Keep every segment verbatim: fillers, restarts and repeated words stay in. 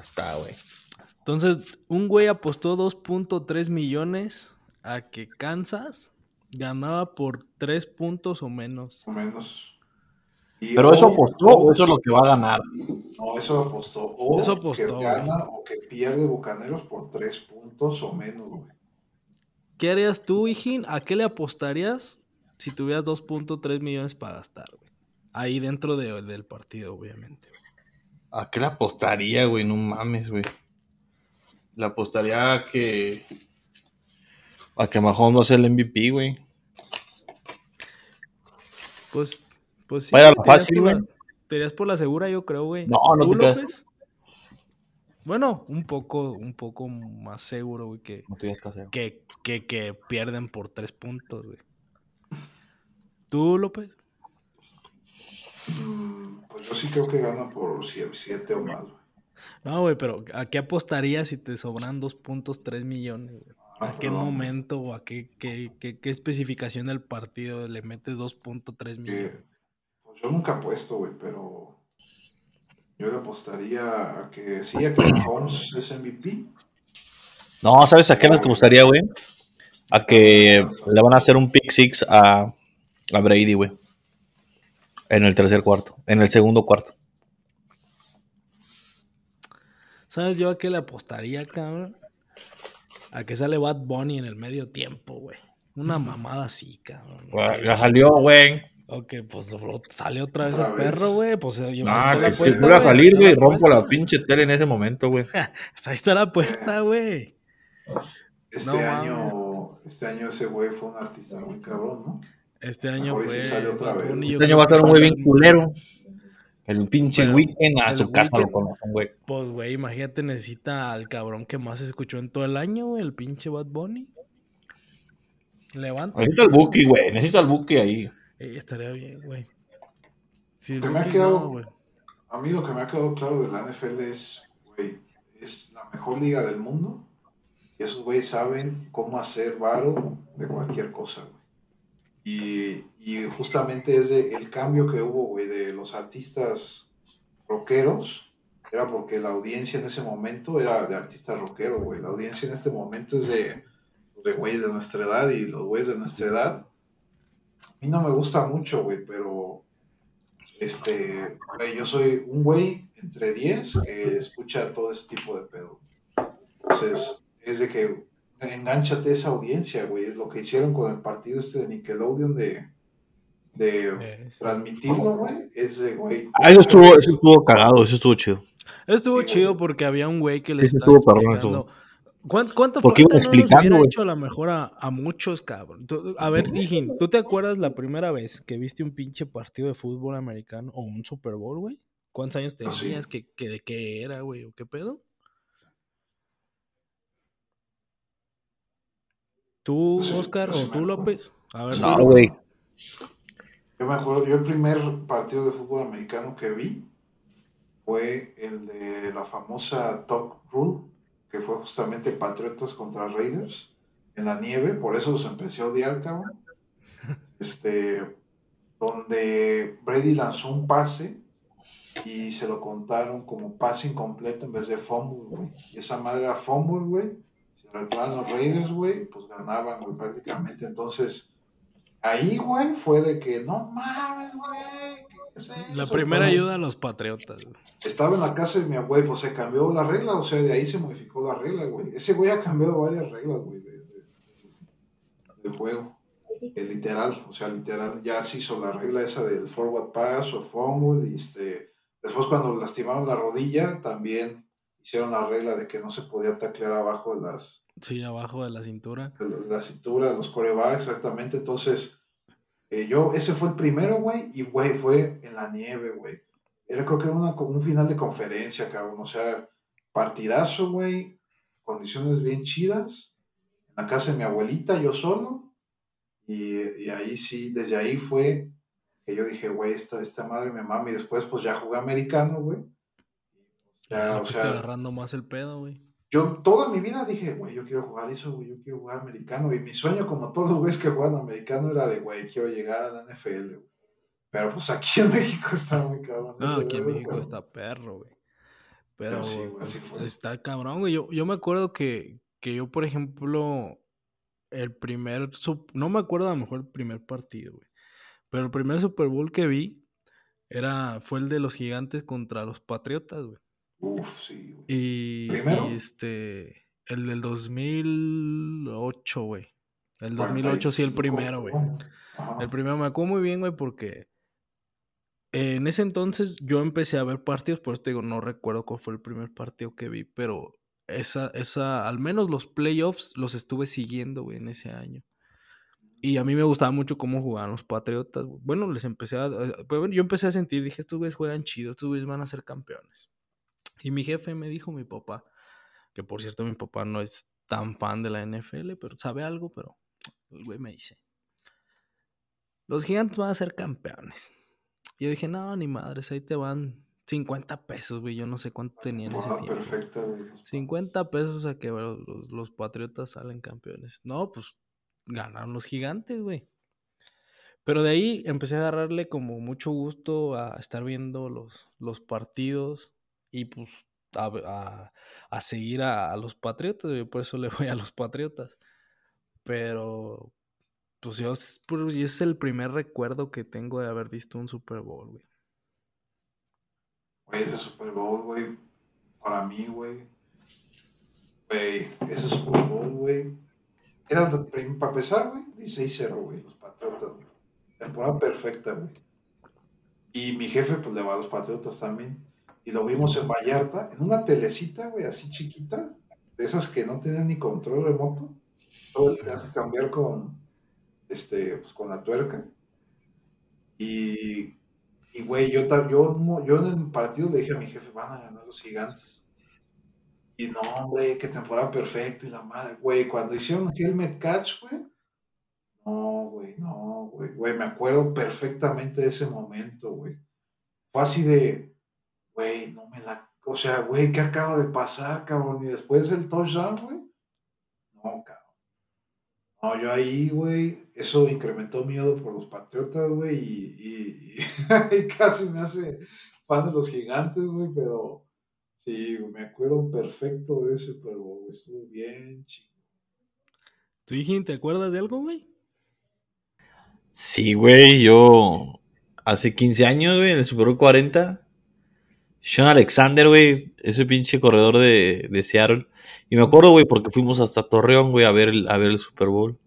está, güey. Entonces, un güey apostó dos punto tres millones a que Kansas ganaba por tres puntos o menos. O menos. Y ¿pero o, eso apostó o, o eso es lo que va a ganar? No, eso apostó. O eso apostó, que gana, güey, o que pierde Bucaneros por tres puntos o menos, güey. ¿Qué harías tú, Hijín? ¿A qué le apostarías si tuvieras dos punto tres millones para gastar, güey? Ahí dentro de, del partido, obviamente. ¿A qué le apostaría, güey? No mames, güey. Le apostaría a que... a que Mahomes va a ser el M V P, güey. Pues... pues sí, vaya, fácil, güey. Te irías por la segura, yo creo, güey. No, no te creas. Bueno, un poco, un poco más seguro, güey, que, que, que, que pierden por tres puntos, güey. ¿Tú, López? Mm, pues yo sí creo que ganan por siete o más, güey. No, güey, pero ¿a qué apostarías si te sobran dos punto tres millones, güey? ¿A qué no, momento o a qué, qué, qué, qué especificación del partido le metes dos punto tres millones? Eh, pues yo nunca apuesto, güey, pero... yo le apostaría a que sí, a que Mahomes es M V P. No, ¿sabes a qué le apostaría, güey? A que le van a hacer un pick six a, a Brady, güey. En el tercer cuarto, en el segundo cuarto. ¿Sabes yo a qué le apostaría, cabrón? A que sale Bad Bunny en el medio tiempo, güey. Una mamada así, cabrón. Bueno, ya salió, güey. Ok, pues sale otra vez otra el vez. perro, güey. Pues yo nah, que si vuelve a salir, güey, rompo la pinche tele en ese momento, güey. Ahí está la apuesta, güey. Este no, año, este año ese güey fue un artista muy cabrón, ¿no? Este año fue. Si sale otra vez, este creo año va a estar un güey bien culero. El pinche bueno, weekend a su weekend, casa lo conocen, güey. Pues, güey, imagínate, necesita al cabrón que más se escuchó en todo el año, güey, el pinche Bad Bunny. Levanta. Necesita el Buki, güey. Necesita el Buki ahí. Eh, estaría bien, güey. Sí, lo que me ha quedado, no, a mí lo que me ha quedado claro de la N F L es, güey, es la mejor liga del mundo. Y esos güeyes saben cómo hacer varo de cualquier cosa, güey. Y, y justamente es el cambio que hubo, güey, de los artistas rockeros. Era porque la audiencia en ese momento era de artistas rockeros, güey. La audiencia en este momento es de, de güeyes de nuestra edad y los güeyes de nuestra edad. A mí no me gusta mucho, güey, pero este, güey, yo soy un güey entre diez que escucha todo ese tipo de pedo. Entonces, es de que engánchate esa audiencia, güey. Es lo que hicieron con el partido este de Nickelodeon de, de transmitirlo, güey. Es de, güey. Ah, eso estuvo, eso estuvo cagado, eso estuvo chido. Eso estuvo sí, chido porque había un güey que le sí, estaba estuvo, explicando... Perdón, ¿Cuánto, cuánto falta no explicando, nos hecho a lo mejor a, a muchos, cabrón? A ver, Hijín, ¿tú te acuerdas la primera vez que viste un pinche partido de fútbol americano o un Super Bowl, güey? ¿Cuántos años tenías? ¿Qué, qué, ¿De qué era, güey? ¿O qué pedo? ¿Tú, Oscar, sí, o tú, López? A ver, no, güey. Yo me acuerdo, yo el primer partido de fútbol americano que vi fue el de la famosa Top Rule, que fue justamente Patriots contra Raiders, en la nieve, por eso los empecé a odiar, cabrón. Este, donde Brady lanzó un pase y se lo contaron como pase incompleto en vez de fumble, güey. Y esa madre era fumble, güey. Si reclaman los Raiders, güey, pues ganaban, güey, prácticamente. Entonces, ahí, güey, fue de que no mames, güey. La primera estaba, ayuda a los patriotas, güey. Estaba en la casa de mi abuelo, pues se cambió la regla, o sea, de ahí se modificó la regla, güey. Ese güey ha cambiado varias reglas, güey, de, de, del juego. El literal, o sea, literal, ya se hizo la regla esa del forward pass o fumble, y este, después cuando lastimaron la rodilla, también hicieron la regla de que no se podía taclear abajo de las... Sí, abajo de la cintura. De la, de la cintura, los corebacks, exactamente, entonces... Eh, yo, ese fue el primero, güey, y, güey, fue en la nieve, güey. Era, creo que era una, como un final de conferencia, cabrón, o sea, partidazo, güey, condiciones bien chidas, en la casa de mi abuelita, yo solo, y, y ahí sí, desde ahí fue que yo dije, güey, esta, esta madre me mama, y después, pues, ya jugué americano, güey. Ya, o sea, fuiste agarrando más el pedo, güey. Yo toda mi vida dije, güey, yo quiero jugar eso, güey, yo quiero jugar americano. Y mi sueño, como todos los güeyes que juegan americano, era de, güey, quiero llegar a la N F L, güey. Pero pues aquí en México está muy cabrón. No, aquí en México está perro, güey. Pero sí, güey, así fue. Está cabrón, güey. Yo, yo me acuerdo que, que yo, por ejemplo, el primer... No me acuerdo a lo mejor el primer partido, güey. Pero el primer Super Bowl que vi era, fue el de los Gigantes contra los Patriotas, güey. Uf, sí, güey. Y, y este... El del dos mil ocho, güey. El dos mil ocho sí, el primero, güey. El primero me acuerdo muy bien, güey, porque eh, en ese entonces yo empecé a ver partidos, por eso te digo, no recuerdo cuál fue el primer partido que vi, pero esa, esa, al menos los playoffs los estuve siguiendo, güey, en ese año. Y a mí me gustaba mucho cómo jugaban los Patriotas, güey. Bueno, les empecé a... Pues, bueno, yo empecé a sentir, dije, estos güeyes juegan chido, estos güeyes van a ser campeones. Y mi jefe me dijo, mi papá, que por cierto mi papá no es tan fan de la N F L, pero sabe algo, pero el güey me dice, los Gigantes van a ser campeones. Y yo dije, no, ni madres, ahí te van cincuenta pesos, güey, yo no sé cuánto tenía en ese tiempo. Perfecta, güey. cincuenta pesos a que los, los, los Patriotas salen campeones. No, pues ganaron los Gigantes, güey. Pero de ahí empecé a agarrarle como mucho gusto a estar viendo los, los partidos y pues A, a, a seguir a, a los Patriotas, yo por eso le voy a los Patriotas, pero pues yo, yo es el primer recuerdo que tengo de haber visto un Super Bowl, güey. Güey, ese Super Bowl, güey, para mí, güey, güey, ese Super Bowl, güey, era para empezar, güey, dieciséis cero, güey, los Patriotas, güey. Temporada perfecta, güey. Y mi jefe, pues, le va a los Patriotas también. Y lo vimos en Vallarta, en una telecita, güey, así chiquita, de esas que no tenían ni control remoto. Todo tenías que cambiar con, este, pues, con la tuerca. Y, y güey, yo, yo, yo en el partido le dije a mi jefe, van a ganar los Gigantes. Y no, güey, qué temporada perfecta y la madre, güey. Cuando hicieron Helmet Catch, güey, no, güey, no, güey, güey, me acuerdo perfectamente de ese momento, güey. Fue así de... Güey, no me la... O sea, güey, ¿qué acaba de pasar, cabrón? Y después el touchdown, güey. No, cabrón. No, yo ahí, güey, eso incrementó mi odio por los Patriotas, güey, y, y, y, y casi me hace fan de los Gigantes, güey, pero sí, me acuerdo perfecto de ese, pero estuvo bien chido. ¿Tú, hijín, te acuerdas de algo, güey? Sí, güey, yo hace quince años, güey, en el Super Bowl cuarenta... Sean Alexander, güey, ese pinche corredor de, de Seattle. Y me acuerdo, güey, porque fuimos hasta Torreón, güey, a ver, a ver el Super Bowl.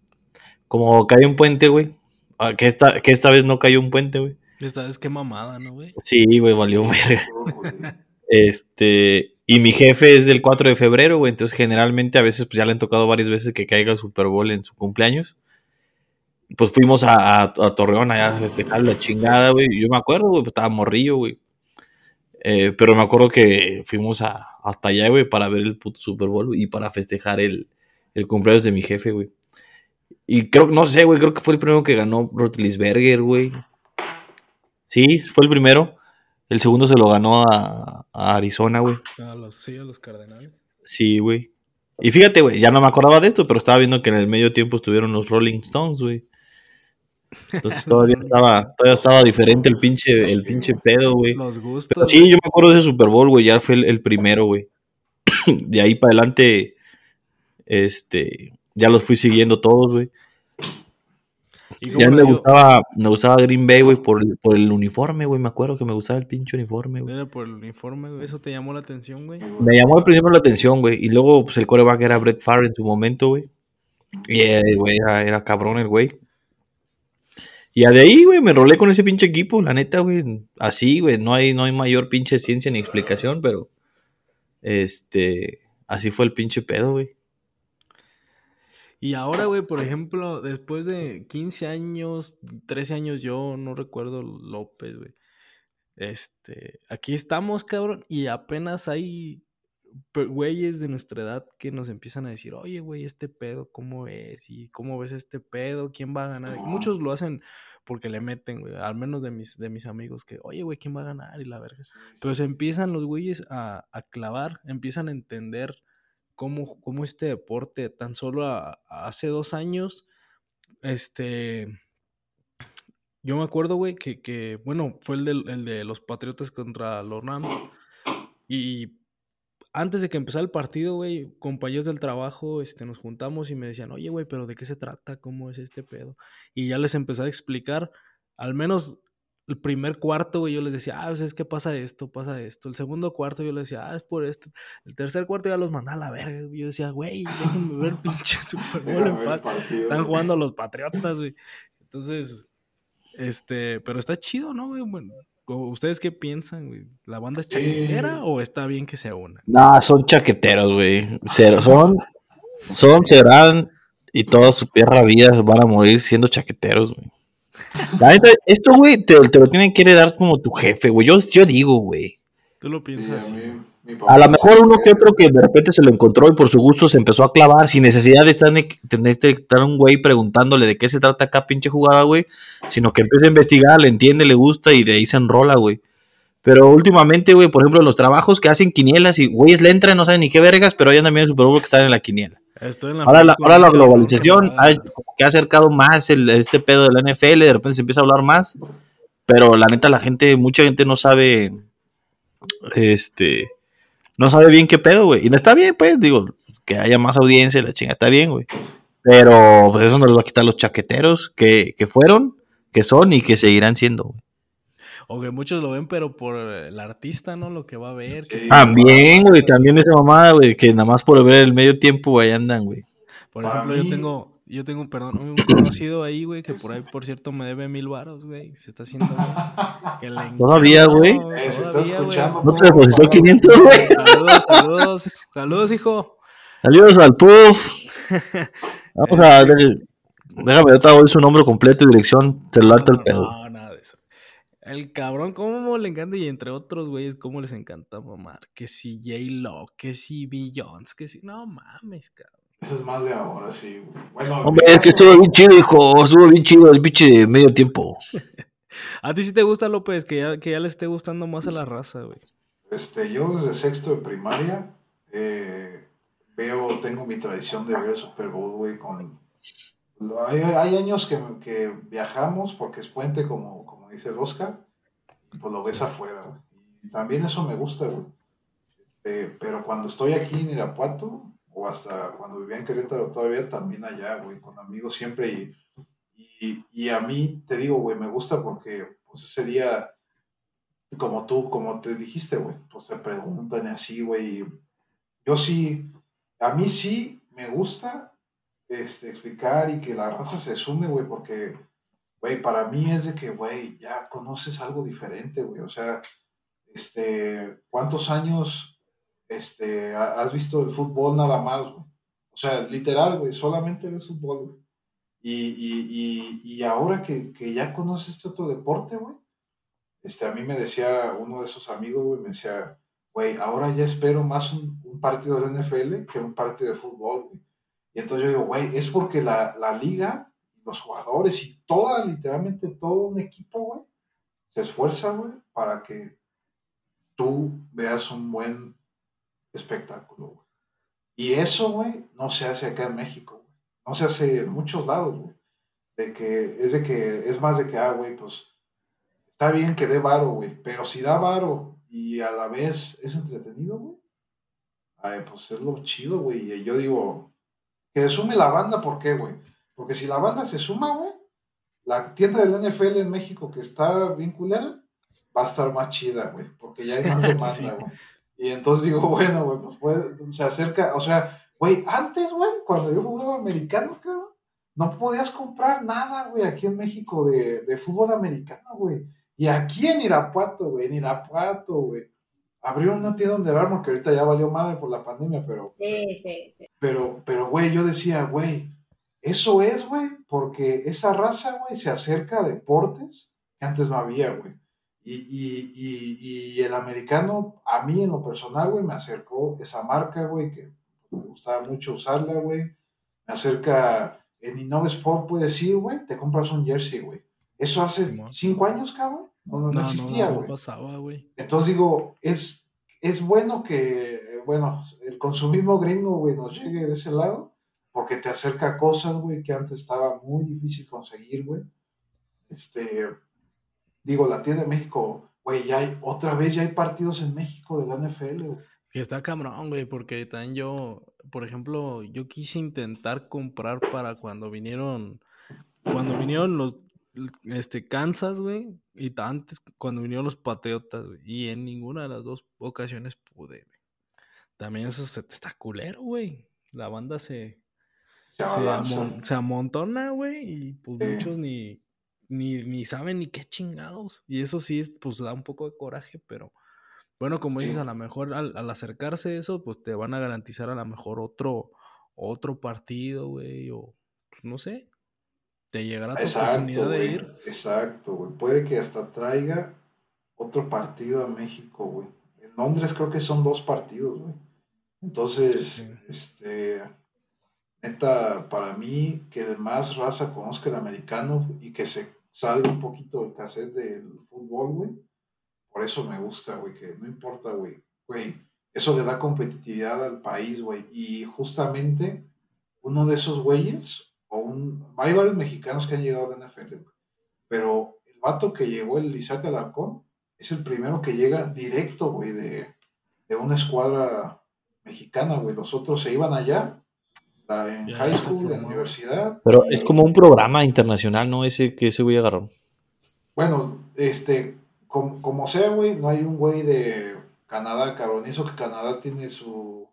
Como cayó un puente, güey. Ah, que, esta, que esta vez no cayó un puente, güey. Esta vez qué mamada, ¿no, güey? Sí, güey, valió verga. Este, y mi jefe es del cuatro de febrero, güey. Entonces, generalmente, a veces, pues ya le han tocado varias veces que caiga el Super Bowl en su cumpleaños. Pues fuimos a, a, a Torreón allá a festejar la chingada, güey. Yo me acuerdo, güey, pues estaba morrillo, güey. Eh, pero me acuerdo que fuimos a, hasta allá, güey, para ver el puto Super Bowl, wey, y para festejar el, el cumpleaños de mi jefe, güey. Y creo, no sé, güey, creo que fue el primero que ganó Roethlisberger, güey. Sí, fue el primero. El segundo se lo ganó a, a Arizona, güey. A los, sí, a los Cardenales. Sí, güey. Y fíjate, güey, ya no me acordaba de esto, pero estaba viendo que en el medio tiempo estuvieron los Rolling Stones, güey. Entonces todavía estaba, todavía estaba diferente el pinche, el pinche pedo, güey. Los gustos. Pero sí, yo me acuerdo de ese Super Bowl, güey, ya fue el, el primero, güey. De ahí para adelante, este, ya los fui siguiendo todos, güey. Ya me gustaba, me gustaba Green Bay, güey, por, por el uniforme, güey. Me acuerdo que me gustaba el pinche uniforme, güey. Era por el uniforme, güey. ¿Eso te llamó la atención, güey? Me llamó al principio la atención, güey. Y luego, pues, el coreback era Brett Favre en su momento, güey. Y yeah, güey, era, era cabrón el güey. Y de ahí, güey, me enrolé con ese pinche equipo, la neta, güey. Así, güey, no hay, no hay mayor pinche ciencia ni explicación, pero este, así fue el pinche pedo, güey. Y ahora, güey, por ejemplo, después de quince años, trece años, yo no recuerdo López, güey. Este, aquí estamos, cabrón, y apenas hay güeyes de nuestra edad que nos empiezan a decir, oye, güey, este pedo, ¿cómo ves? ¿Y cómo ves este pedo? ¿Quién va a ganar? Y muchos lo hacen porque le meten, güey, al menos de mis, de mis amigos, que, oye, güey, ¿quién va a ganar? Y la verga. Pero se empiezan los güeyes a, a clavar, empiezan a entender cómo, cómo este deporte, tan solo a, a hace dos años, este... Yo me acuerdo, güey, que, que bueno, fue el de, el de los Patriotas contra los Rams, y... antes de que empezara el partido, güey, compañeros del trabajo, este, nos juntamos y me decían, oye, güey, pero ¿de qué se trata? ¿Cómo es este pedo? Y ya les empecé a explicar, al menos el primer cuarto, güey, yo les decía, ah, pues es que pasa esto, pasa esto. El segundo cuarto yo les decía, ah, es por esto. El tercer cuarto ya los mandaba a la verga. Yo decía, güey, déjenme ver pinche Super Bowl en paz. Están jugando a los Patriotas, güey. Entonces, este, pero está chido, ¿no, güey? Bueno, ¿ustedes qué piensan, güey? ¿La banda es chaquetera eh. o está bien que se una? Nah, son chaqueteros, güey. Son, son, serán y toda su perra vida van a morir siendo chaqueteros, güey. Esto, güey, te, te lo tienen que heredar como tu jefe, güey. Yo, yo digo, güey. Tú lo piensas. Sí, a mí, a lo mejor uno que otro que de repente se lo encontró y por su gusto se empezó a clavar sin necesidad de estar, de estar un güey preguntándole de qué se trata acá pinche jugada, güey. Sino que empieza a investigar, le entiende, le gusta y de ahí se enrola, güey. Pero últimamente, güey, por ejemplo, los trabajos que hacen quinielas y güeyes le entran, no saben ni qué vergas, pero ahí andan bien el Super Bowl que están en la quiniela. Estoy en la ahora, la, ahora la globalización ha, que ha acercado más el, este pedo de la N F L, de repente se empieza a hablar más, pero la neta la gente, mucha gente no sabe, este, no sabe bien qué pedo, güey, y no está bien, pues, digo, que haya más audiencia, la chinga está bien, güey, pero pues eso no les va a quitar los chaqueteros que, que fueron, que son y que seguirán siendo, güey. O que muchos lo ven, pero por el artista, ¿no? Lo que va a ver. Que también, güey, también esa mamada, güey, que nada más por ver el medio tiempo, güey, andan, güey. Por ejemplo, yo tengo, yo tengo, perdón, un conocido ahí, güey, que por ahí, por cierto, me debe mil varos, güey, se está haciendo, güey. Todavía, güey. Se está escuchando. ¿No te depositó quinientos, güey? Saludos, saludos, saludos, hijo. Saludos al Puff. Vamos a ver, déjame, yo te doy su nombre completo y dirección, celular, todo el pedo. El cabrón, cómo le encanta, y entre otros güeyes, cómo les encanta mamar. Que si J-Lo, que si Beyoncé, que si... No mames, cabrón. Eso es más de ahora, sí. Bueno, hombre, es que estuvo bien chido, hijo. Estuvo bien chido el pinche de medio tiempo. A ti sí te gusta, López, que ya, que ya le esté gustando más a la raza, güey. Este, yo desde sexto de primaria eh, veo, tengo mi tradición de ver el Super Bowl, güey, con... Hay, hay años que, que viajamos porque es puente como... como dice el Oscar, pues lo ves afuera, güey. Y también eso me gusta, güey. Este, pero cuando estoy aquí en Irapuato, o hasta cuando vivía en Querétaro todavía, también allá, güey, con amigos siempre. Y, y, y a mí, te digo, güey, me gusta porque pues, ese día, como tú, como te dijiste, güey, pues te preguntan así, güey. Y yo sí, a mí sí me gusta este, explicar y que la raza se sume, güey, porque... Güey, para mí es de que, güey, ya conoces algo diferente, güey. O sea, este, ¿cuántos años este, has visto el fútbol nada más, güey? O sea, literal, güey, solamente ves fútbol, güey. Y, y, y, y ahora que, que ya conoces este otro deporte, güey, este, a mí me decía uno de esos amigos, güey, me decía, güey, ahora ya espero más un, un partido del N F L que un partido de fútbol, güey. Y entonces yo digo, güey, es porque la, la liga... los jugadores y toda, literalmente todo un equipo, güey, se esfuerza, güey, para que tú veas un buen espectáculo, güey. Y eso, güey, no se hace acá en México, güey. No se hace en muchos lados, güey. De que, es de que, es más de que, ah, güey, pues, está bien que dé varo, güey, pero si da varo y a la vez es entretenido, güey, ay, pues es lo chido, güey. Y yo digo, que se sume la banda, ¿por qué, güey? Porque si la banda se suma, güey, la tienda del N F L en México que está bien culera, va a estar más chida, güey, porque ya hay más demanda, sí, güey. Y entonces digo, bueno, güey, pues, pues se acerca, o sea, güey, antes, güey, cuando yo jugaba americano, cabrón, no podías comprar nada, güey, aquí en México de, de fútbol americano, güey. Y aquí en Irapuato, güey, en Irapuato, güey, abrieron una tienda donde era, porque ahorita ya valió madre por la pandemia, pero... Sí, sí, sí. Pero, pero, güey, yo decía, güey, eso es, güey, porque esa raza, güey, se acerca a deportes que antes no había, güey. Y, y, y, y el americano, a mí en lo personal, güey, me acercó esa marca, güey, que me gustaba mucho usarla, güey. Me acerca, en InnovaSport puedes ir, güey, te compras un jersey, güey. Eso hace cinco años, cabrón, no, no, no existía, güey. No, no pasaba, güey. Entonces digo, es, es bueno que, bueno, el consumismo gringo, güey, nos llegue de ese lado. Porque te acerca a cosas, güey, que antes estaba muy difícil conseguir, güey. Este, digo, la tienda de México, güey, ya hay, otra vez ya hay partidos en México de la N F L, güey. Que está cabrón, güey, porque también yo, por ejemplo, yo quise intentar comprar para cuando vinieron, cuando vinieron los, este, Kansas, güey, y antes cuando vinieron los Patriotas, güey, y en ninguna de las dos ocasiones pude, güey. También eso se, está culero, güey. La banda se, se, amon, se amontona, güey, y pues eh. muchos ni, ni, ni saben ni qué chingados. Y eso sí, pues da un poco de coraje, pero... Bueno, como dices, a lo mejor al, al acercarse a eso, pues te van a garantizar a lo mejor otro, otro partido, güey, o pues, no sé, te llegará tu exacto, oportunidad güey. de ir. Exacto, güey, puede que hasta traiga otro partido a México, güey. En Londres creo que son dos partidos, güey. Entonces, sí. este, neta, para mí, que de más raza conozca el americano y que se salga un poquito del cassette del fútbol, güey. Por eso me gusta, güey, que no importa, güey. Güey, eso le da competitividad al país, güey. Y justamente uno de esos güeyes, o un... hay varios mexicanos que han llegado a la N F L, güey. Pero el vato que llegó, el Isaac Alarcón, es el primero que llega directo, güey, de, de una escuadra mexicana, güey. Los otros se iban allá, la, en ya, high school, en la universidad. Pero es como un programa internacional, ¿no? Ese que ese güey agarró. Bueno, este... Como, como sea, güey, no hay un güey de Canadá, cabrón. Eso que Canadá tiene su...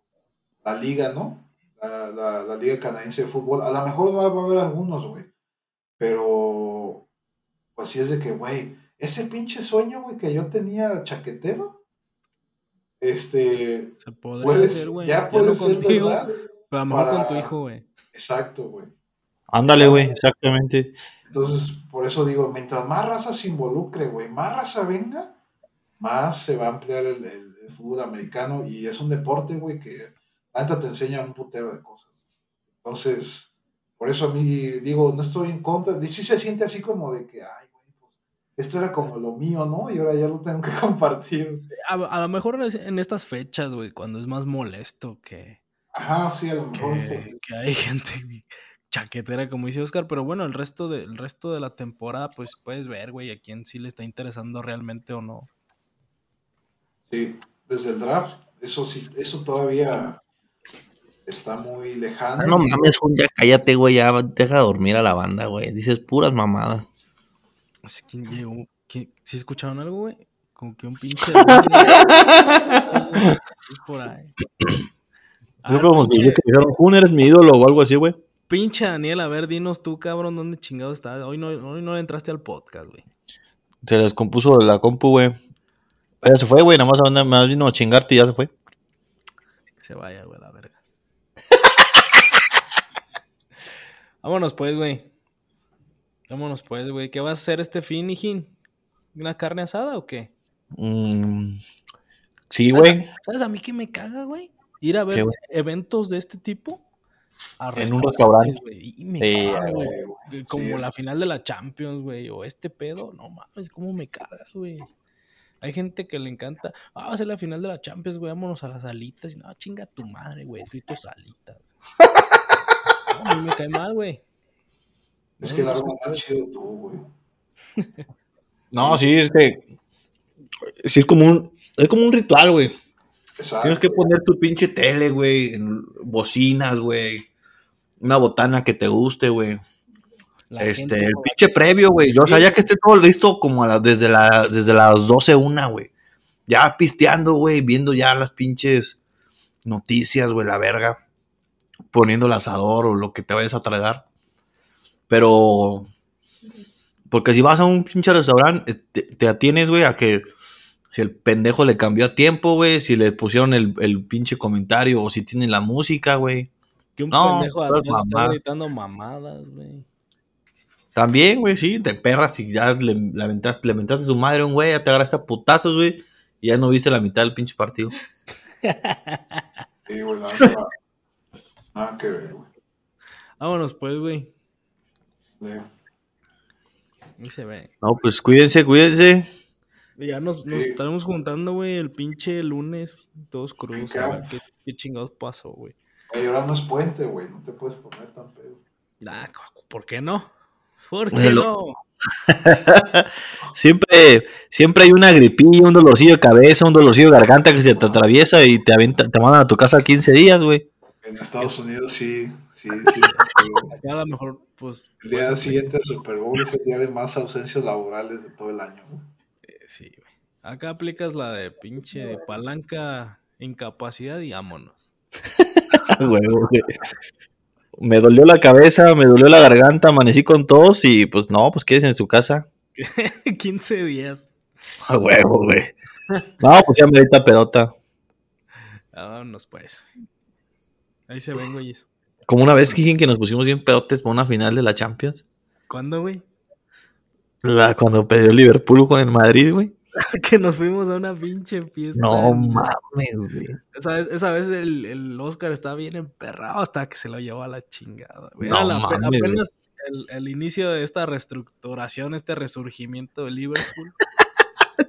La liga, ¿no? La, la, la liga canadiense de fútbol. A lo mejor va, va a haber algunos, güey. Pero... Pues sí es de que, güey... Ese pinche sueño, güey, que yo tenía chaquetero... Este... Se podría hacer, güey. Ya, ya puede no ser, contigo, ¿verdad? Pero a lo mejor con tu hijo, güey. Exacto, güey. Ándale, güey, exactamente. Entonces, por eso digo, mientras más raza se involucre, güey, más raza venga, más se va a ampliar el, el, el fútbol americano, y es un deporte, güey, que hasta te enseña un putero de cosas. Entonces, por eso a mí, digo, no estoy en contra, sí se siente así como de que, ay, güey, pues, esto era como lo mío, ¿no? Y ahora ya lo tengo que compartir. A, a lo mejor en estas fechas, güey, cuando es más molesto que... Ajá, sí, a lo mejor. Que, sí. que hay gente... chaquetera, como dice Oscar, pero bueno, el resto de, el resto de la temporada, pues puedes ver, güey, a quién sí le está interesando realmente o no. Sí, desde el draft, eso sí, eso todavía está muy lejano. No mames, ya cállate, güey, ya deja dormir a la banda, güey, dices puras mamadas. Así que llegó, ¿sí escucharon algo, güey? Como que un pinche... por ahí. No como que dijeron, Kun, eres mi ídolo o algo así, güey. Pinche Daniel, a ver, dinos tú, cabrón, ¿dónde chingado estás? Hoy no, hoy no entraste al podcast, güey. Se les compuso la compu, güey. Ya se fue, güey, nada más, nada más vino a chingarte y ya se fue. Que se vaya, güey, la verga. Vámonos, pues, güey. Vámonos, pues, güey. ¿Qué vas a hacer este fin, hijín? ¿Una carne asada o qué? Mm, sí, güey. ¿Sabes a mí qué me caga, güey? Ir a ver eventos de este tipo. En un restaurante, güey, y me sí, caga, güey, güey. Como sí, la es... final de la Champions, güey, o este pedo, no mames, cómo me caga, güey. Hay gente que le encanta, ah, va a ser la final de la Champions, güey, vámonos a las salitas, y no, chinga tu madre, güey, tú y tus salitas. No, a mí me cae mal, güey. Es no, que la ropa está chido tú, güey. No, sí, es que sí es como un es como un ritual, güey. Exacto. Tienes que poner tu pinche tele, güey, bocinas, güey, una botana que te guste, güey. Este, el pinche previo, güey. Yo, o sea, ya que esté todo listo como a la, desde, la, desde las doce una, güey. Ya pisteando, güey, viendo ya las pinches noticias, güey, la verga. Poniendo el asador o lo que te vayas a tragar. Pero, porque si vas a un pinche restaurante, te, te atienes, güey, a que... Si el pendejo le cambió a tiempo, güey. Si le pusieron el, el pinche comentario. O si tienen la música, güey. Que un no, pendejo atrás mamá. Está gritando mamadas, güey. También, güey, sí. Te perras y ya le, le aventaste le aventaste a su madre un güey. Ya te agarraste a putazos, güey. Y ya no viste la mitad del pinche partido. Sí, güey. Nada que ver, güey. Vámonos, pues, güey. Sí. Se ve. No, pues cuídense, cuídense. Ya nos, nos sí. estaremos juntando, güey, el pinche lunes, todos crudos, a qué, qué chingados pasó, güey. Ahora no es puente, güey, no te puedes poner tan pedo. Nah, ¿por qué no? ¿Por qué lo... no? siempre, siempre hay una gripilla, un dolorcillo de cabeza, un dolorcillo de garganta que se te atraviesa y te avienta, te mandan a tu casa quince días, güey. En Estados Unidos sí, sí, sí. Acá a lo mejor, pues... El día pues, siguiente de Super Bowl es el día de más ausencias laborales de todo el año, güey. Eh, sí, güey. Acá aplicas la de pinche palanca, incapacidad y vámonos. Güey, güey. Me dolió la cabeza, me dolió la garganta, amanecí con tos y pues no, pues quédese en su casa. quince días. A huevo, güey. No, pues ya me da esta pedota. Vámonos pues. Ahí se ven, güey. Como una vez que nos pusimos bien pedotes para una final de la Champions. ¿Cuándo, güey? La, cuando perdió Liverpool con el Madrid, güey. Que nos fuimos a una pinche fiesta. No mames, güey. Esa vez, esa vez el, el Oscar estaba bien emperrado hasta que se lo llevó a la chingada, güey. No, la, mames, apenas el, el inicio de esta reestructuración, este resurgimiento de Liverpool.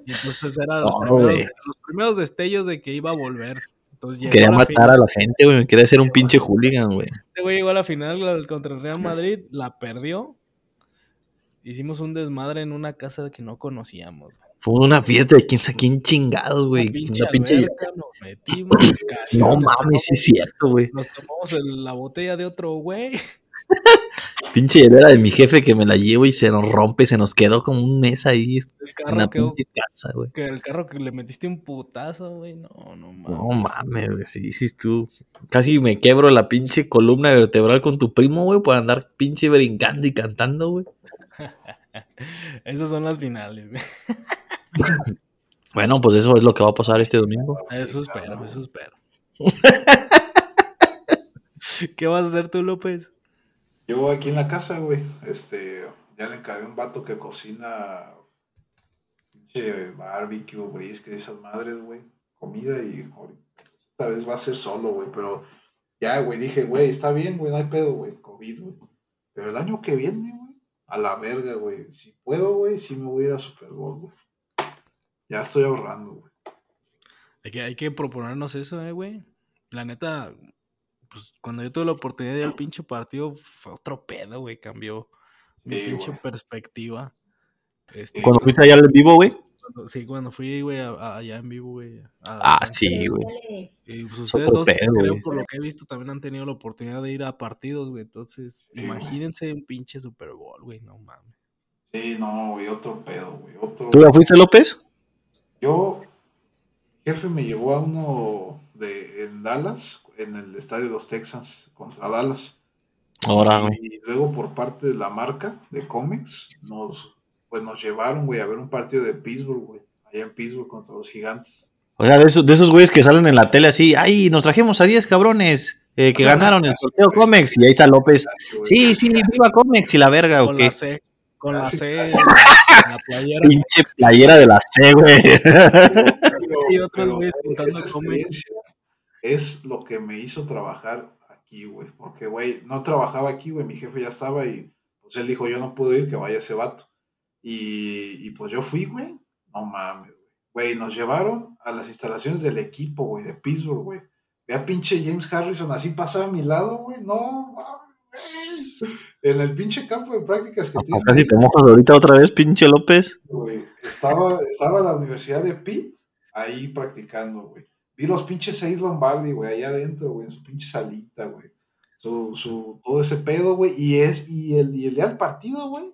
Y entonces eran los, no, primeros, los primeros destellos de que iba a volver. Entonces, quería a matar final, a la gente, güey. Me quería hacer un pinche hooligan, güey. Este güey llegó a la final contra el Real Madrid, la perdió. Hicimos un desmadre en una casa que no conocíamos, güey. Fue una fiesta de quién sabe quién chingados, güey. Una pinche alberca, nos metimos, casi, no mames, tomamos, sí es cierto, güey. Nos tomamos el, la botella de otro güey. Pinche hielera de mi jefe que me la llevo y se nos rompe, se nos quedó como un mes ahí en la pinche casa, güey. Que el carro que le metiste un putazo, güey. No, no mames. No mames, güey. Sí, sí, tú. Casi me quebro la pinche columna vertebral con tu primo, güey, por andar pinche brincando y cantando, güey. Esas son las finales, güey. Bueno, pues eso es lo que va a pasar este domingo. Eso espero, eso espero. ¿Qué vas a hacer tú, López? Yo aquí en la casa, güey. Este, ya le encargué a un vato que cocina pinche barbecue, brisket, esas madres, güey. Comida y esta vez va a ser solo, güey. Pero ya, güey, dije, güey, está bien, güey, no hay pedo, güey. COVID, güey. Pero el año que viene, güey. A la verga, güey. Si puedo, güey, sí me voy a ir a Super Bowl, güey. Ya estoy ahorrando, güey. Hay que, hay que proponernos eso, eh, güey. La neta, pues cuando yo tuve la oportunidad de ir al pinche partido, fue otro pedo, güey. Cambió mi sí, pinche güey. Perspectiva. Este, ¿Cuando fuiste allá en vivo, güey? Cuando, sí, cuando fui, güey, a, a, allá en vivo, güey. A, ah, sí, güey. Y pues ustedes dos, pedo, creo, por lo que he visto, también han tenido la oportunidad de ir a partidos, güey. Entonces, sí, imagínense güey. Un pinche Super Bowl, güey. No mames. Sí, no, güey, otro pedo, güey. Otro... ¿Tú la fuiste, López? Yo, jefe me llevó a uno de en Dallas, en el estadio de los Texans, contra Dallas. Ahora, güey. Y luego por parte de la marca de COMEX, nos, pues nos llevaron, güey, a ver un partido de Pittsburgh, güey. Allá en Pittsburgh contra los Gigantes. O sea, de esos, de esos güeyes que salen en la tele así, ay, nos trajimos a diez cabrones eh, que gracias, ganaron el sorteo COMEX. Y ahí está López. Gracias, sí, sí, viva COMEX y la verga, ¿o qué? Con la C, la, la playera. Pinche playera de la C, güey. Y otros güeyes contando COMEX. Es lo que me hizo trabajar aquí, güey. Porque, güey, no trabajaba aquí, güey. Mi jefe ya estaba y pues él dijo, yo no puedo ir, que vaya ese vato. Y, y pues yo fui, güey. No mames, güey. Güey, nos llevaron a las instalaciones del equipo, güey, de Pittsburgh, güey. Ve a pinche James Harrison así pasaba a mi lado, güey. No mames. En el pinche campo de prácticas que tiene. Casi te mojas ahorita otra vez, pinche López. Güey, estaba, estaba la Universidad de Pitt ahí practicando, güey. Vi los pinches seis Lombardi, güey, allá adentro, güey, en su pinche salita, güey. Su, su, todo ese pedo, güey. Y es, y el, y el día del partido, güey.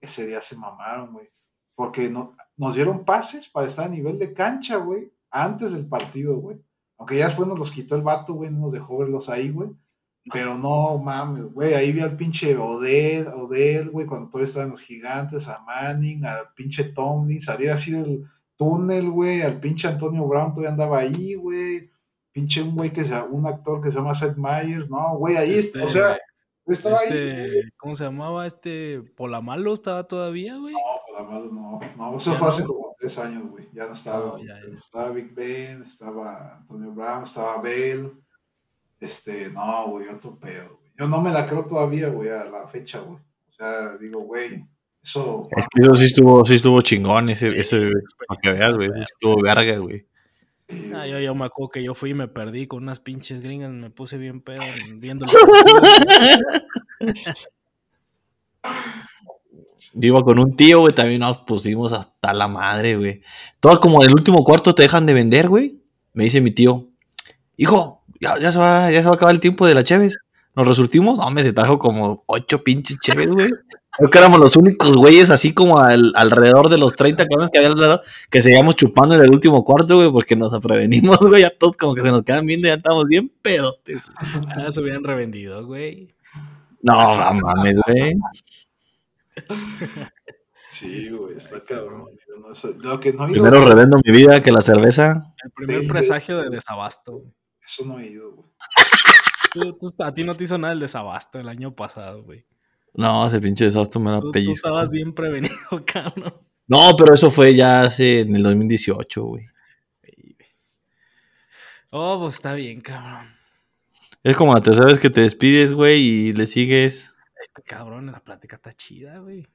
Ese día se mamaron, güey. Porque no, nos dieron pases para estar a nivel de cancha, güey. Antes del partido, güey. Aunque ya después nos los quitó el vato, güey, no nos dejó verlos ahí, güey. Pero no mames, güey, ahí vi al pinche Odell, Odell, güey, cuando todavía estaban los Gigantes, a Manning, al pinche Tomlin, salir así del túnel, güey, al pinche Antonio Brown todavía andaba ahí, güey, pinche un güey que sea, un actor que se llama Seth Myers, no, güey, ahí, este, o sea, estaba este, ahí. Wey. ¿Cómo se llamaba este? ¿Polamalo estaba todavía, güey? No, Polamalo no, no, eso ya fue no. Hace como tres años, güey, ya no estaba, no, ya, ya. Estaba Big Ben, estaba Antonio Brown, estaba Bell. Este, no, güey, otro pedo, güey. Yo no me la creo todavía, güey, a la fecha, güey. O sea, digo, güey, eso... Es que eso sí estuvo, sí estuvo chingón, ese, ese, para que veas, güey, sí estuvo verga, güey. Ah, yo, yo me acuerdo que yo fui y me perdí con unas pinches gringas, me puse bien pedo, viendo... Digo, con un tío, güey, también nos pusimos hasta la madre, güey. Todo como en el último cuarto te dejan de vender, güey. Me dice mi tío, hijo, ya, ya, se va, ya se va a acabar el tiempo de la Cheves. Nos resurtimos, hombre, se trajo como ocho pinches Cheves, güey. Creo que éramos los únicos güeyes así como al, alrededor de los treinta cabrones que había alrededor, que seguíamos chupando en el último cuarto, güey, porque nos prevenimos, güey, ya todos como que se nos quedan viendo, ya estamos bien pedotes. Ah, se hubieran revendido, güey. No, no mames, güey. Sí, güey, está cabrón. No, eso, no, que no he ido, Primero güey. Revendo mi vida que la cerveza. El primer Baby. presagio de desabasto. Eso no he ido, güey. Tú, tú, a ti no te hizo nada el desabasto el año pasado, güey. No, ese pinche desabasto me da pellizco. Tú estabas bien prevenido, cabrón. No, pero eso fue ya hace en el dos mil dieciocho, güey. Oh, pues está bien, cabrón. Es como la tercera vez que te despides, güey, y le sigues. Este cabrón, la plática está chida, güey.